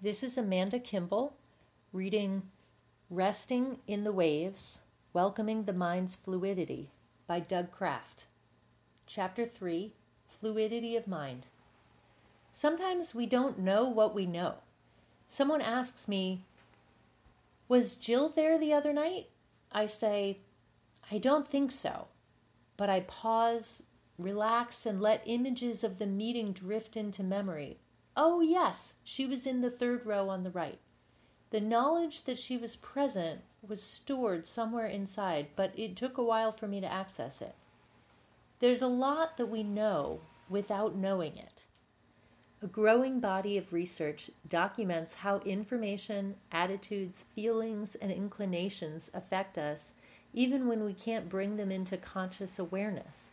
This is Amanda Kimball reading Resting in the Waves, Welcoming the Mind's Fluidity by Doug Kraft. Chapter 3, Fluidity of Mind. Sometimes we don't know what we know. Someone asks me, "Was Jill there the other night?" I say, "I don't think so." But I pause, relax, and let images of the meeting drift into memory. Oh, yes, she was in the third row on the right. The knowledge that she was present was stored somewhere inside, but it took a while for me to access it. There's a lot that we know without knowing it. A growing body of research documents how information, attitudes, feelings, and inclinations affect us, even when we can't bring them into conscious awareness.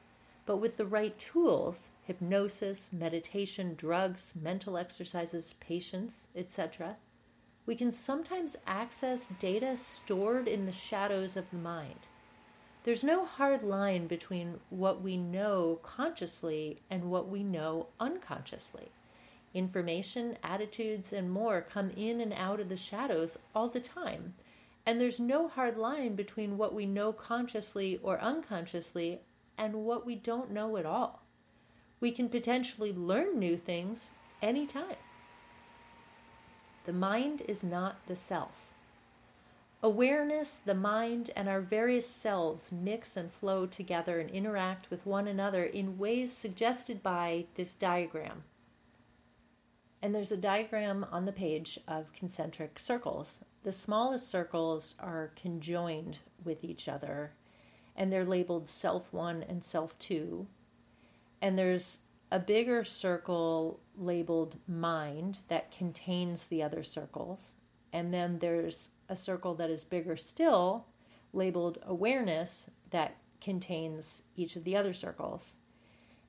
But with the right tools, hypnosis, meditation, drugs, mental exercises, patience, etc., we can sometimes access data stored in the shadows of the mind. There's no hard line between what we know consciously and what we know unconsciously. Information, attitudes, and more come in and out of the shadows all the time, and there's no hard line between what we know consciously or unconsciously and what we don't know at all. We can potentially learn new things anytime. The mind is not the self. Awareness, the mind, and our various selves mix and flow together and interact with one another in ways suggested by this diagram. And there's a diagram on the page of concentric circles. The smallest circles are conjoined with each other, and they're labeled self 1 and self 2. And there's a bigger circle labeled mind that contains the other circles. And then there's a circle that is bigger still, labeled awareness, that contains each of the other circles.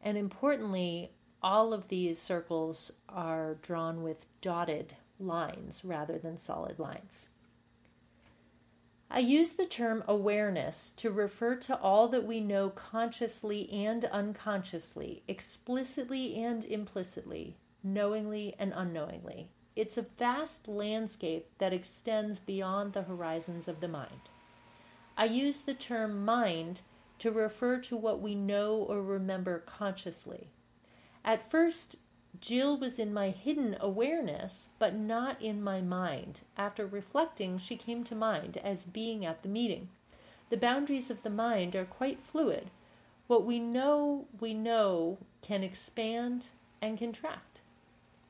And importantly, all of these circles are drawn with dotted lines rather than solid lines. I use the term awareness to refer to all that we know consciously and unconsciously, explicitly and implicitly, knowingly and unknowingly. It's a vast landscape that extends beyond the horizons of the mind. I use the term mind to refer to what we know or remember consciously. At first, Jill was in my hidden awareness, but not in my mind. After reflecting, she came to mind as being at the meeting. The boundaries of the mind are quite fluid. What we know can expand and contract.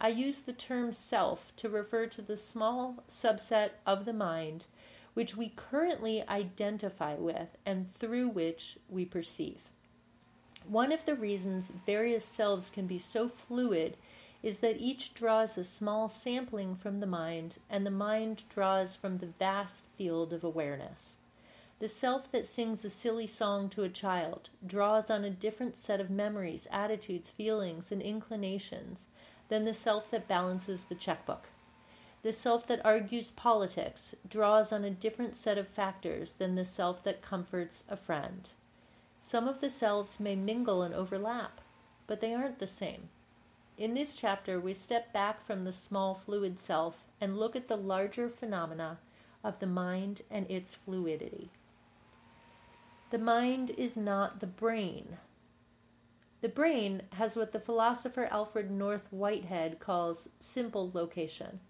I use the term self to refer to the small subset of the mind which we currently identify with and through which we perceive. One of the reasons various selves can be so fluid is that each draws a small sampling from the mind, and the mind draws from the vast field of awareness. The self that sings a silly song to a child draws on a different set of memories, attitudes, feelings, and inclinations than the self that balances the checkbook. The self that argues politics draws on a different set of factors than the self that comforts a friend. Some of the selves may mingle and overlap, but they aren't the same. In this chapter, we step back from the small fluid self and look at the larger phenomena of the mind and its fluidity. The mind is not the brain. The brain has what the philosopher Alfred North Whitehead calls simple location.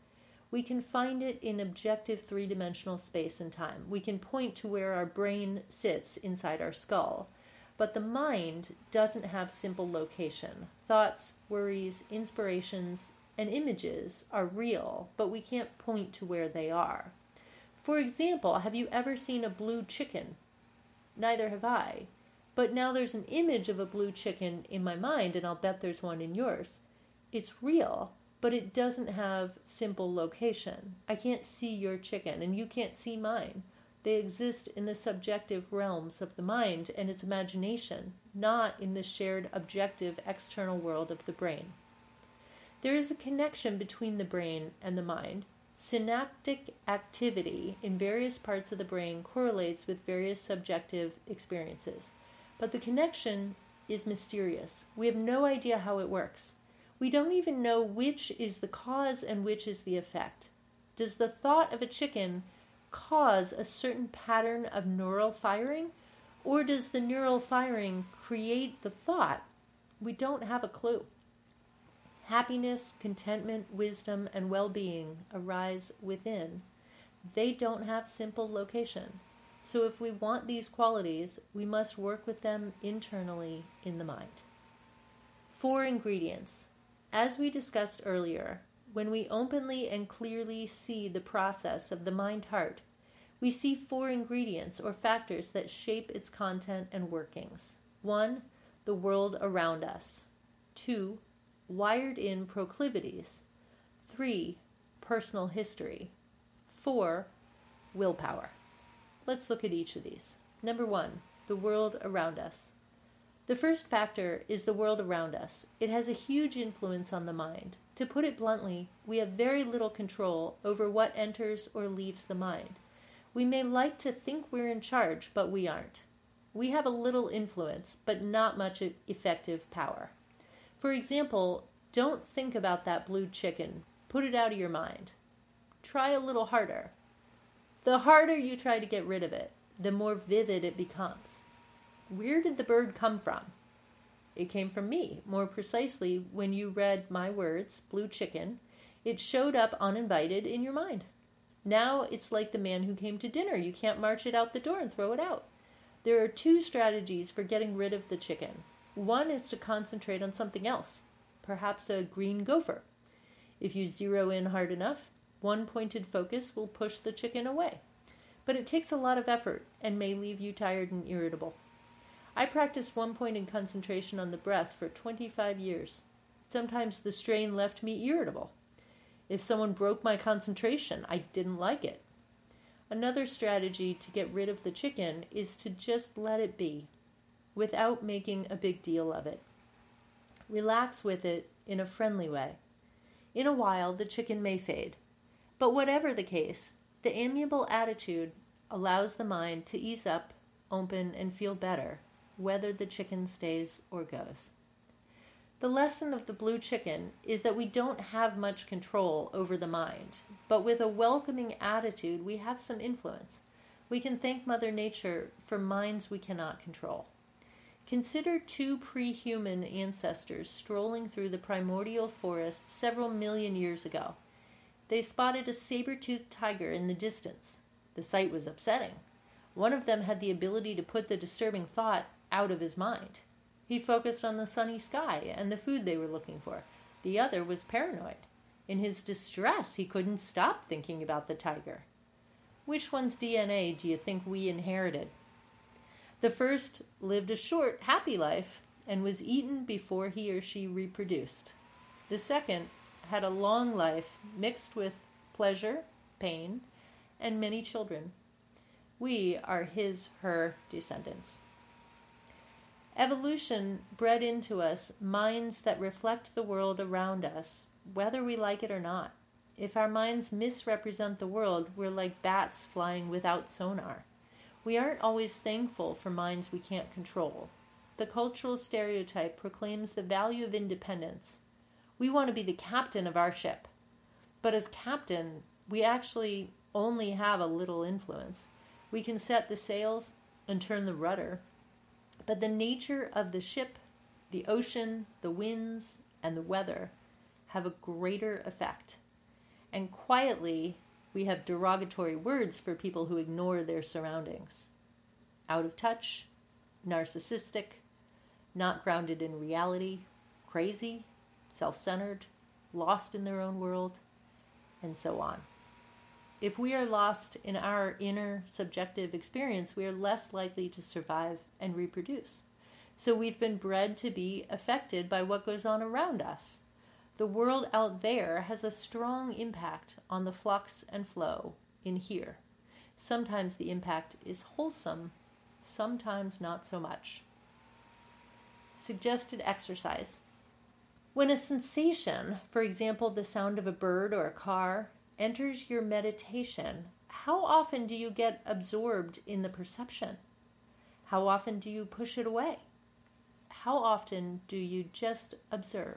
We can find it in objective three-dimensional space and time. We can point to where our brain sits inside our skull. But the mind doesn't have simple location. Thoughts, worries, inspirations, and images are real, but we can't point to where they are. For example, have you ever seen a blue chicken? Neither have I. But now there's an image of a blue chicken in my mind, and I'll bet there's one in yours. It's real, but it doesn't have simple location. I can't see your chicken, and you can't see mine. They exist in the subjective realms of the mind and its imagination, not in the shared objective external world of the brain. There is a connection between the brain and the mind. Synaptic activity in various parts of the brain correlates with various subjective experiences, but the connection is mysterious. We have no idea how it works. We don't even know which is the cause and which is the effect. Does the thought of a chicken cause a certain pattern of neural firing, or does the neural firing create the thought? We don't have a clue. Happiness, contentment, wisdom, and well-being arise within. They don't have simple location. So if we want these qualities, we must work with them internally in the mind. 4 ingredients. As we discussed earlier, when we openly and clearly see the process of the mind-heart, we see 4 ingredients or factors that shape its content and workings. 1. The world around us. 2. Wired-in proclivities. 3. Personal history. 4. Willpower. Let's look at each of these. Number 1. The world around us. The first factor is the world around us. It has a huge influence on the mind. To put it bluntly, we have very little control over what enters or leaves the mind. We may like to think we're in charge, but we aren't. We have a little influence, but not much effective power. For example, don't think about that blue chicken. Put it out of your mind. Try a little harder. The harder you try to get rid of it, the more vivid it becomes. Where did the bird come from? It came from me. More precisely, when you read my words, blue chicken, it showed up uninvited in your mind. Now it's like the man who came to dinner. You can't march it out the door and throw it out. There are 2 strategies for getting rid of the chicken. One is to concentrate on something else, perhaps a green gopher. If you zero in hard enough, one pointed focus will push the chicken away. But it takes a lot of effort and may leave you tired and irritable. I practiced one point in concentration on the breath for 25 years. Sometimes the strain left me irritable. If someone broke my concentration, I didn't like it. Another strategy to get rid of the chicken is to just let it be, without making a big deal of it. Relax with it in a friendly way. In a while, the chicken may fade. But whatever the case, the amiable attitude allows the mind to ease up, open, and feel better, whether the chicken stays or goes. The lesson of the blue chicken is that we don't have much control over the mind, but with a welcoming attitude, we have some influence. We can thank Mother Nature for minds we cannot control. Consider 2 pre-human ancestors strolling through the primordial forest several million years ago. They spotted a saber-toothed tiger in the distance. The sight was upsetting. One of them had the ability to put the disturbing thought out of his mind. He focused on the sunny sky and the food they were looking for. The other was paranoid. In his distress, he couldn't stop thinking about the tiger. Which one's DNA do you think we inherited? The first lived a short, happy life and was eaten before he or she reproduced. The second had a long life mixed with pleasure, pain, and many children. We are his, her descendants. Evolution bred into us minds that reflect the world around us, whether we like it or not. If our minds misrepresent the world, we're like bats flying without sonar. We aren't always thankful for minds we can't control. The cultural stereotype proclaims the value of independence. We want to be the captain of our ship. But as captain, we actually only have a little influence. We can set the sails and turn the rudder. But the nature of the ship, the ocean, the winds, and the weather have a greater effect. And quietly, we have derogatory words for people who ignore their surroundings. Out of touch, narcissistic, not grounded in reality, crazy, self-centered, lost in their own world, and so on. If we are lost in our inner subjective experience, we are less likely to survive and reproduce. So we've been bred to be affected by what goes on around us. The world out there has a strong impact on the flux and flow in here. Sometimes the impact is wholesome, sometimes not so much. Suggested exercise. When a sensation, for example, the sound of a bird or a car, enters your meditation, how often do you get absorbed in the perception? How often do you push it away? How often do you just observe?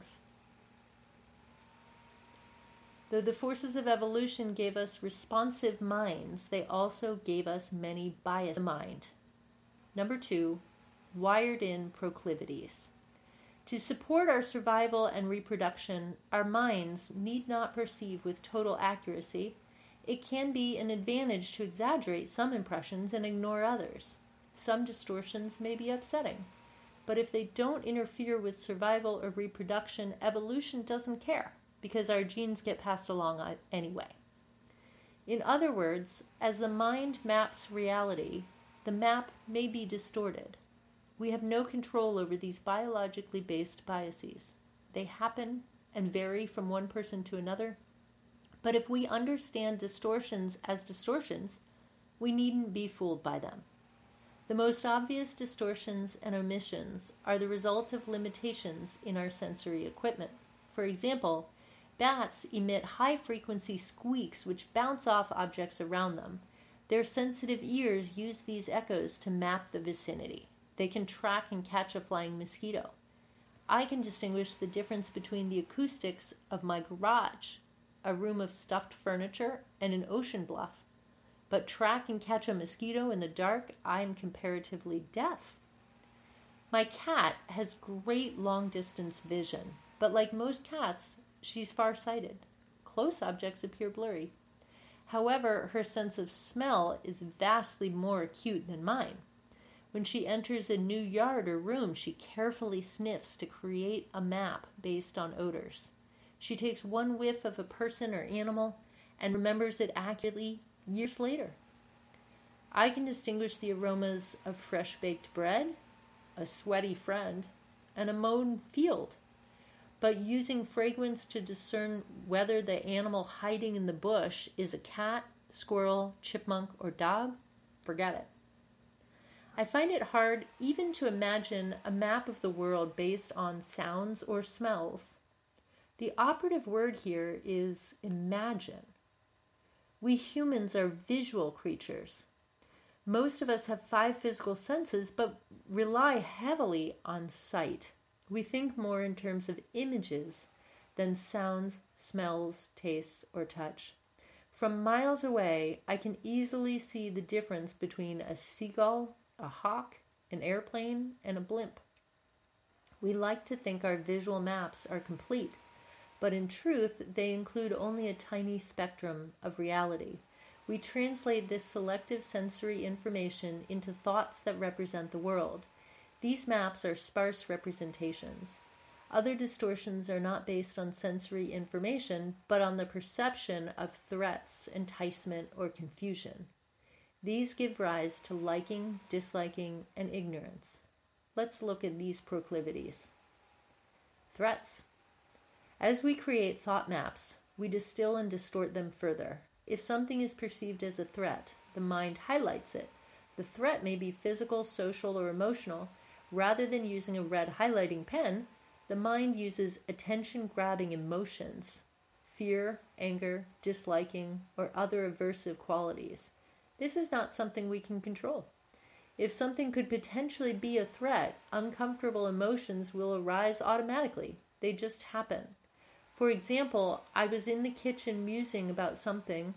Though the forces of evolution gave us responsive minds, they also gave us many biased mind. Number 2, wired-in proclivities. To support our survival and reproduction, our minds need not perceive with total accuracy. It can be an advantage to exaggerate some impressions and ignore others. Some distortions may be upsetting, but if they don't interfere with survival or reproduction, evolution doesn't care, because our genes get passed along anyway. In other words, as the mind maps reality, the map may be distorted. We have no control over these biologically based biases. They happen and vary from one person to another, but if we understand distortions as distortions, we needn't be fooled by them. The most obvious distortions and omissions are the result of limitations in our sensory equipment. For example, bats emit high-frequency squeaks which bounce off objects around them. Their sensitive ears use these echoes to map the vicinity. They can track and catch a flying mosquito. I can distinguish the difference between the acoustics of my garage, a room of stuffed furniture, and an ocean bluff, but track and catch a mosquito in the dark, I am comparatively deaf. My cat has great long-distance vision, but like most cats, she's far-sighted. Close objects appear blurry. However, her sense of smell is vastly more acute than mine. When she enters a new yard or room, she carefully sniffs to create a map based on odors. She takes one whiff of a person or animal and remembers it accurately years later. I can distinguish the aromas of fresh-baked bread, a sweaty friend, and a mown field. But using fragrance to discern whether the animal hiding in the bush is a cat, squirrel, chipmunk, or dog, forget it. I find it hard even to imagine a map of the world based on sounds or smells. The operative word here is imagine. We humans are visual creatures. Most of us have 5 physical senses, but rely heavily on sight. We think more in terms of images than sounds, smells, tastes, or touch. From miles away, I can easily see the difference between a seagull, a hawk, an airplane, and a blimp. We like to think our visual maps are complete, but in truth, they include only a tiny spectrum of reality. We translate this selective sensory information into thoughts that represent the world. These maps are sparse representations. Other distortions are not based on sensory information, but on the perception of threats, enticement, or confusion. These give rise to liking, disliking, and ignorance. Let's look at these proclivities. Threats. As we create thought maps, we distill and distort them further. If something is perceived as a threat, the mind highlights it. The threat may be physical, social, or emotional. Rather than using a red highlighting pen, the mind uses attention-grabbing emotions, fear, anger, disliking, or other aversive qualities. This is not something we can control. If something could potentially be a threat, uncomfortable emotions will arise automatically. They just happen. For example, I was in the kitchen musing about something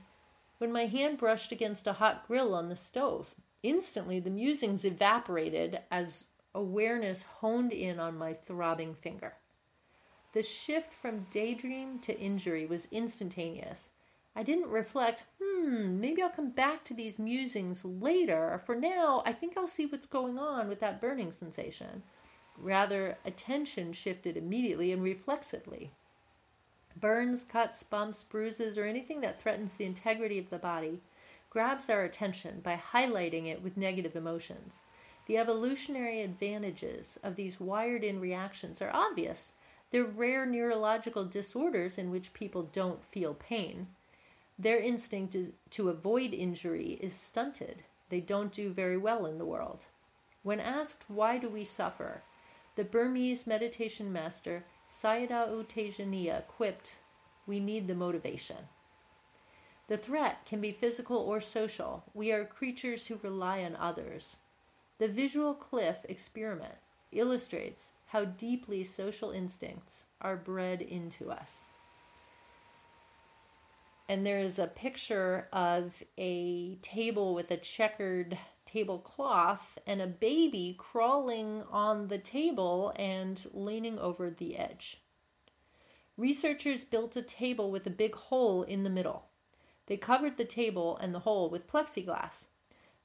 when my hand brushed against a hot grill on the stove. Instantly, the musings evaporated as awareness honed in on my throbbing finger. The shift from daydream to injury was instantaneous. I didn't reflect, maybe I'll come back to these musings later. For now, I think I'll see what's going on with that burning sensation. Rather, attention shifted immediately and reflexively. Burns, cuts, bumps, bruises, or anything that threatens the integrity of the body grabs our attention by highlighting it with negative emotions. The evolutionary advantages of these wired-in reactions are obvious. They're rare neurological disorders in which people don't feel pain. Their instinct to avoid injury is stunted. They don't do very well in the world. When asked, why do we suffer? The Burmese meditation master Sayadaw Tejaniya quipped, "We need the motivation." The threat can be physical or social. We are creatures who rely on others. The visual cliff experiment illustrates how deeply social instincts are bred into us. And there is a picture of a table with a checkered tablecloth and a baby crawling on the table and leaning over the edge. Researchers built a table with a big hole in the middle. They covered the table and the hole with plexiglass.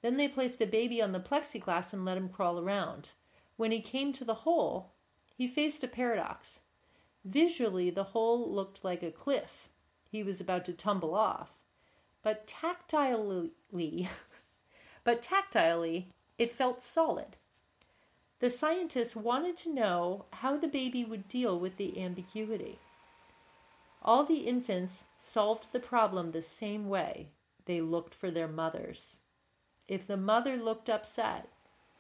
Then they placed a baby on the plexiglass and let him crawl around. When he came to the hole, he faced a paradox. Visually, the hole looked like a cliff. He was about to tumble off. But tactilely, it felt solid. The scientists wanted to know how the baby would deal with the ambiguity. All the infants solved the problem the same way. They looked for their mothers. If the mother looked upset,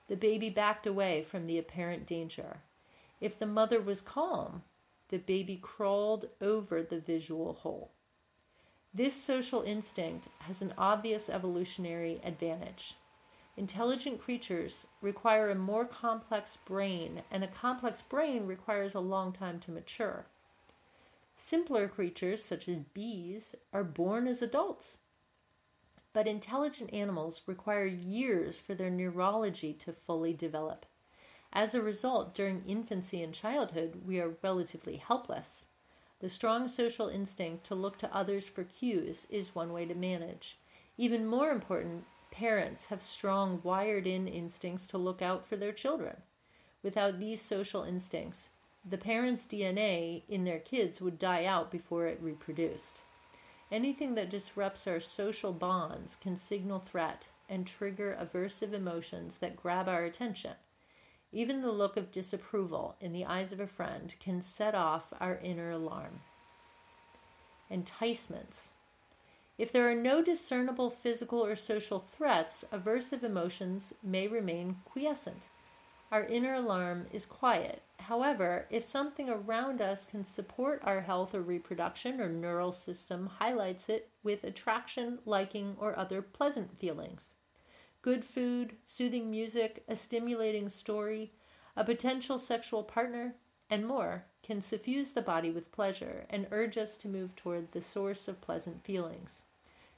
the baby backed away from the apparent danger. If the mother was calm, the baby crawled over the visual hole. This social instinct has an obvious evolutionary advantage. Intelligent creatures require a more complex brain, and a complex brain requires a long time to mature. Simpler creatures, such as bees, are born as adults. But intelligent animals require years for their neurology to fully develop. As a result, during infancy and childhood, we are relatively helpless. The strong social instinct to look to others for cues is one way to manage. Even more important, parents have strong wired-in instincts to look out for their children. Without these social instincts, the parents' DNA in their kids would die out before it reproduced. Anything that disrupts our social bonds can signal threat and trigger aversive emotions that grab our attention. Even the look of disapproval in the eyes of a friend can set off our inner alarm. Enticements. If there are no discernible physical or social threats, aversive emotions may remain quiescent. Our inner alarm is quiet. However, if something around us can support our health or reproduction or neural system highlights it with attraction, liking, or other pleasant feelings. Good food, soothing music, a stimulating story, a potential sexual partner, and more can suffuse the body with pleasure and urge us to move toward the source of pleasant feelings.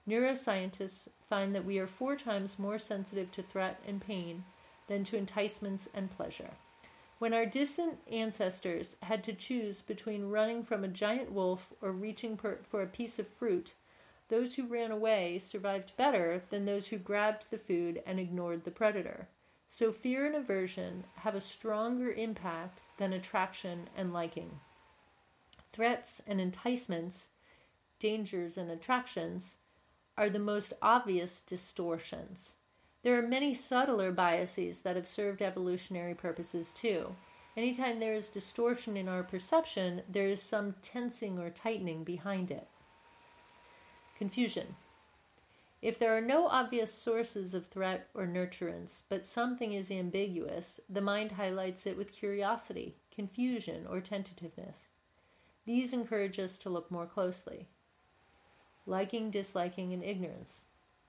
Neuroscientists find that we are 4 times more sensitive to threat and pain than to enticements and pleasure. When our distant ancestors had to choose between running from a giant wolf or reaching for a piece of fruit, those who ran away survived better than those who grabbed the food and ignored the predator. So fear and aversion have a stronger impact than attraction and liking. Threats and enticements, dangers and attractions, are the most obvious distortions. There are many subtler biases that have served evolutionary purposes too. Anytime there is distortion in our perception, there is some tensing or tightening behind it. Confusion. If there are no obvious sources of threat or nurturance, but something is ambiguous, the mind highlights it with curiosity, confusion, or tentativeness. These encourage us to look more closely. Liking, disliking, and ignorance.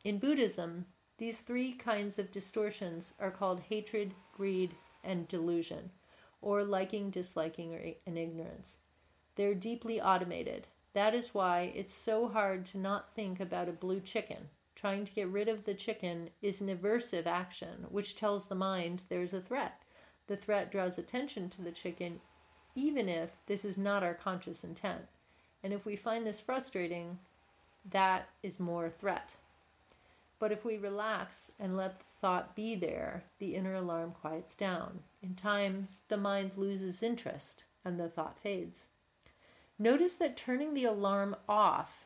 In Buddhism, these 3 kinds of distortions are called hatred, greed, and delusion, or liking, disliking, and ignorance. They're deeply automated. That is why it's so hard to not think about a blue chicken. Trying to get rid of the chicken is an aversive action, which tells the mind there's a threat. The threat draws attention to the chicken, even if this is not our conscious intent. And if we find this frustrating, that is more threat. But if we relax and let the thought be there, the inner alarm quiets down. In time, the mind loses interest and the thought fades. Notice that turning the alarm off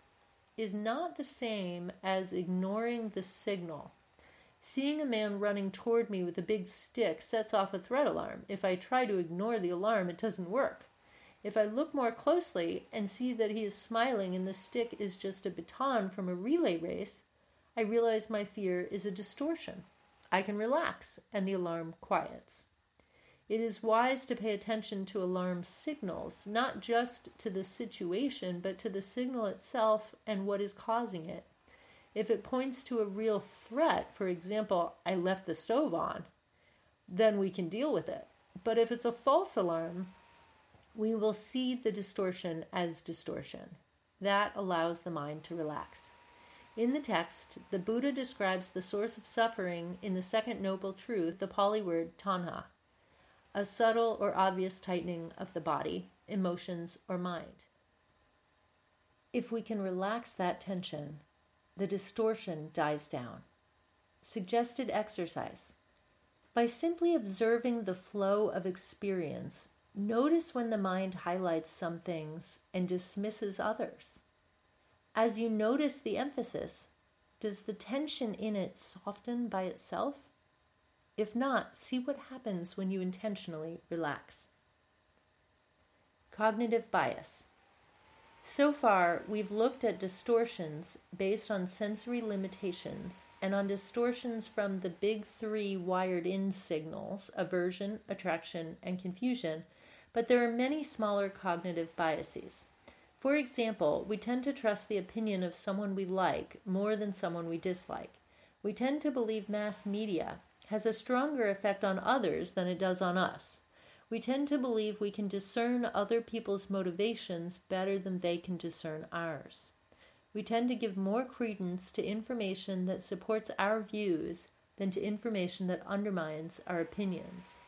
is not the same as ignoring the signal. Seeing a man running toward me with a big stick sets off a threat alarm. If I try to ignore the alarm, it doesn't work. If I look more closely and see that he is smiling and the stick is just a baton from a relay race, I realize my fear is a distortion. I can relax, and the alarm quiets. It is wise to pay attention to alarm signals, not just to the situation, but to the signal itself and what is causing it. If it points to a real threat, for example, I left the stove on, then we can deal with it. But if it's a false alarm, we will see the distortion as distortion. That allows the mind to relax. In the text, the Buddha describes the source of suffering in the second noble truth, the Pali word tanha, a subtle or obvious tightening of the body, emotions, or mind. If we can relax that tension, the distortion dies down. Suggested exercise. By simply observing the flow of experience, notice when the mind highlights some things and dismisses others. As you notice the emphasis, does the tension in it soften by itself? If not, see what happens when you intentionally relax. Cognitive bias. So far, we've looked at distortions based on sensory limitations and on distortions from the big three wired-in signals, aversion, attraction, and confusion, but there are many smaller cognitive biases. For example, we tend to trust the opinion of someone we like more than someone we dislike. We tend to believe mass media has a stronger effect on others than it does on us. We tend to believe we can discern other people's motivations better than they can discern ours. We tend to give more credence to information that supports our views than to information that undermines our opinions.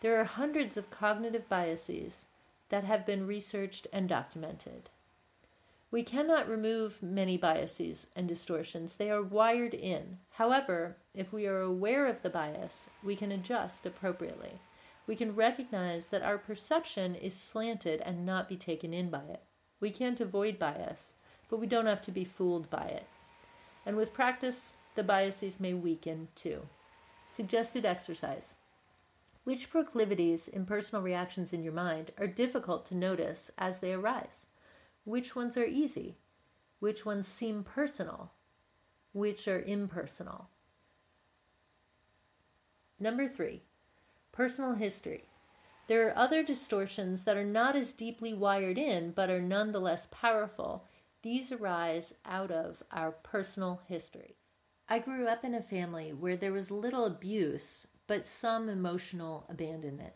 There are hundreds of cognitive biases that have been researched and documented. We cannot remove many biases and distortions. They are wired in. However, if we are aware of the bias, we can adjust appropriately. We can recognize that our perception is slanted and not be taken in by it. We can't avoid bias, but we don't have to be fooled by it. And with practice, the biases may weaken too. Suggested exercise. Which proclivities, impersonal reactions in your mind, are difficult to notice as they arise? Which ones are easy? Which ones seem personal? Which are impersonal? Number 3. Personal history. There are other distortions that are not as deeply wired in, but are nonetheless powerful. These arise out of our personal history. I grew up in a family where there was little abuse, but some emotional abandonment.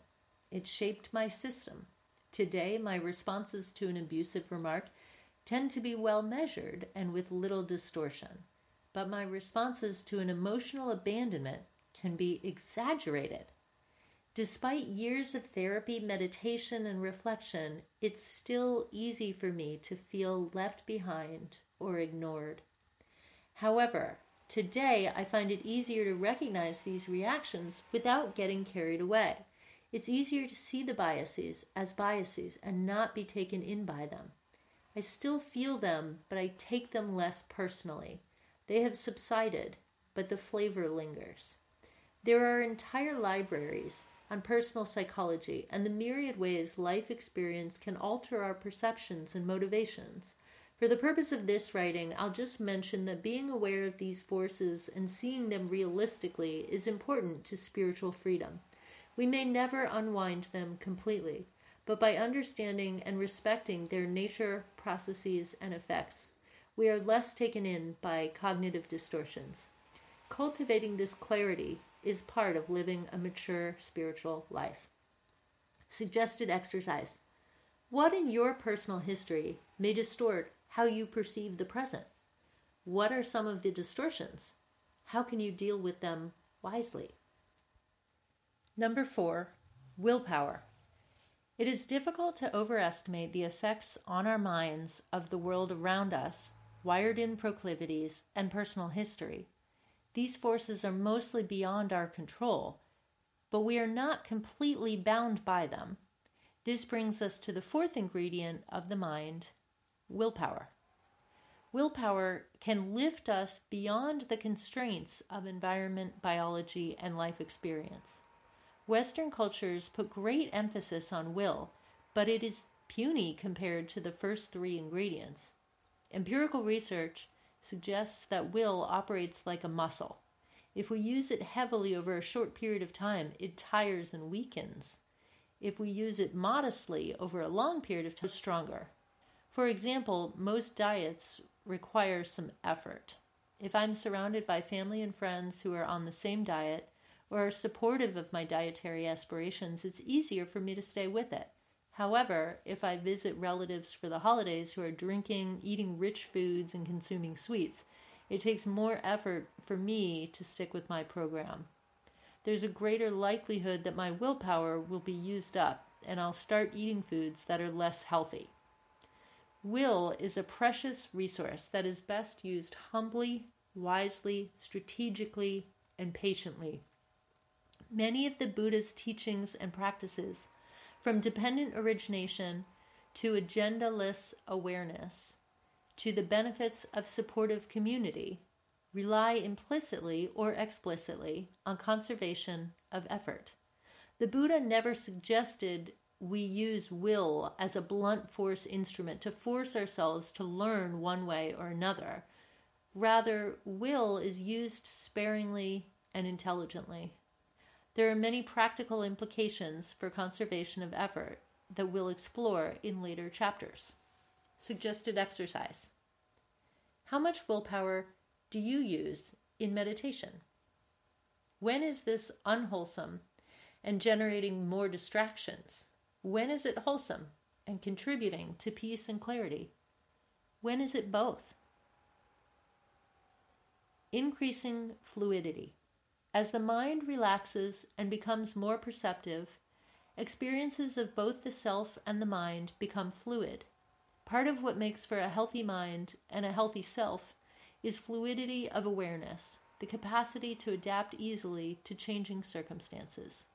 It shaped my system. Today, my responses to an abusive remark tend to be well measured and with little distortion. But my responses to an emotional abandonment can be exaggerated. Despite years of therapy, meditation, and reflection, it's still easy for me to feel left behind or ignored. However, today I find it easier to recognize these reactions without getting carried away. It's easier to see the biases as biases and not be taken in by them. I still feel them, but I take them less personally. They have subsided, but the flavor lingers. There are entire libraries on personal psychology and the myriad ways life experience can alter our perceptions and motivations. For the purpose of this writing, I'll just mention that being aware of these forces and seeing them realistically is important to spiritual freedom. We may never unwind them completely, but by understanding and respecting their nature, processes, and effects, we are less taken in by cognitive distortions. Cultivating this clarity is part of living a mature spiritual life. Suggested exercise. What in your personal history may distort how you perceive the present? What are some of the distortions? How can you deal with them wisely? Number 4, willpower. It is difficult to overestimate the effects on our minds of the world around us, wired-in proclivities, and personal history. These forces are mostly beyond our control, but we are not completely bound by them. This brings us to the fourth ingredient of the mind, willpower. Willpower can lift us beyond the constraints of environment, biology, and life experience. Western cultures put great emphasis on will, but it is puny compared to the first three ingredients. Empirical research suggests that will operates like a muscle. If we use it heavily over a short period of time, it tires and weakens. If we use it modestly over a long period of time, it's stronger. For example, most diets require some effort. If I'm surrounded by family and friends who are on the same diet or are supportive of my dietary aspirations, it's easier for me to stay with it. However, if I visit relatives for the holidays who are drinking, eating rich foods, and consuming sweets, it takes more effort for me to stick with my program. There's a greater likelihood that my willpower will be used up, and I'll start eating foods that are less healthy. Will is a precious resource that is best used humbly, wisely, strategically, and patiently. Many of the Buddha's teachings and practices, from dependent origination to agenda-less awareness, to the benefits of supportive community, rely implicitly or explicitly on conservation of effort. The Buddha never suggested we use will as a blunt force instrument to force ourselves to learn one way or another. Rather, will is used sparingly and intelligently. There are many practical implications for conservation of effort that we'll explore in later chapters. Suggested exercise. How much willpower do you use in meditation? When is this unwholesome and generating more distractions? When is it wholesome and contributing to peace and clarity? When is it both? Increasing fluidity. As the mind relaxes and becomes more perceptive, experiences of both the self and the mind become fluid. Part of what makes for a healthy mind and a healthy self is fluidity of awareness, the capacity to adapt easily to changing circumstances.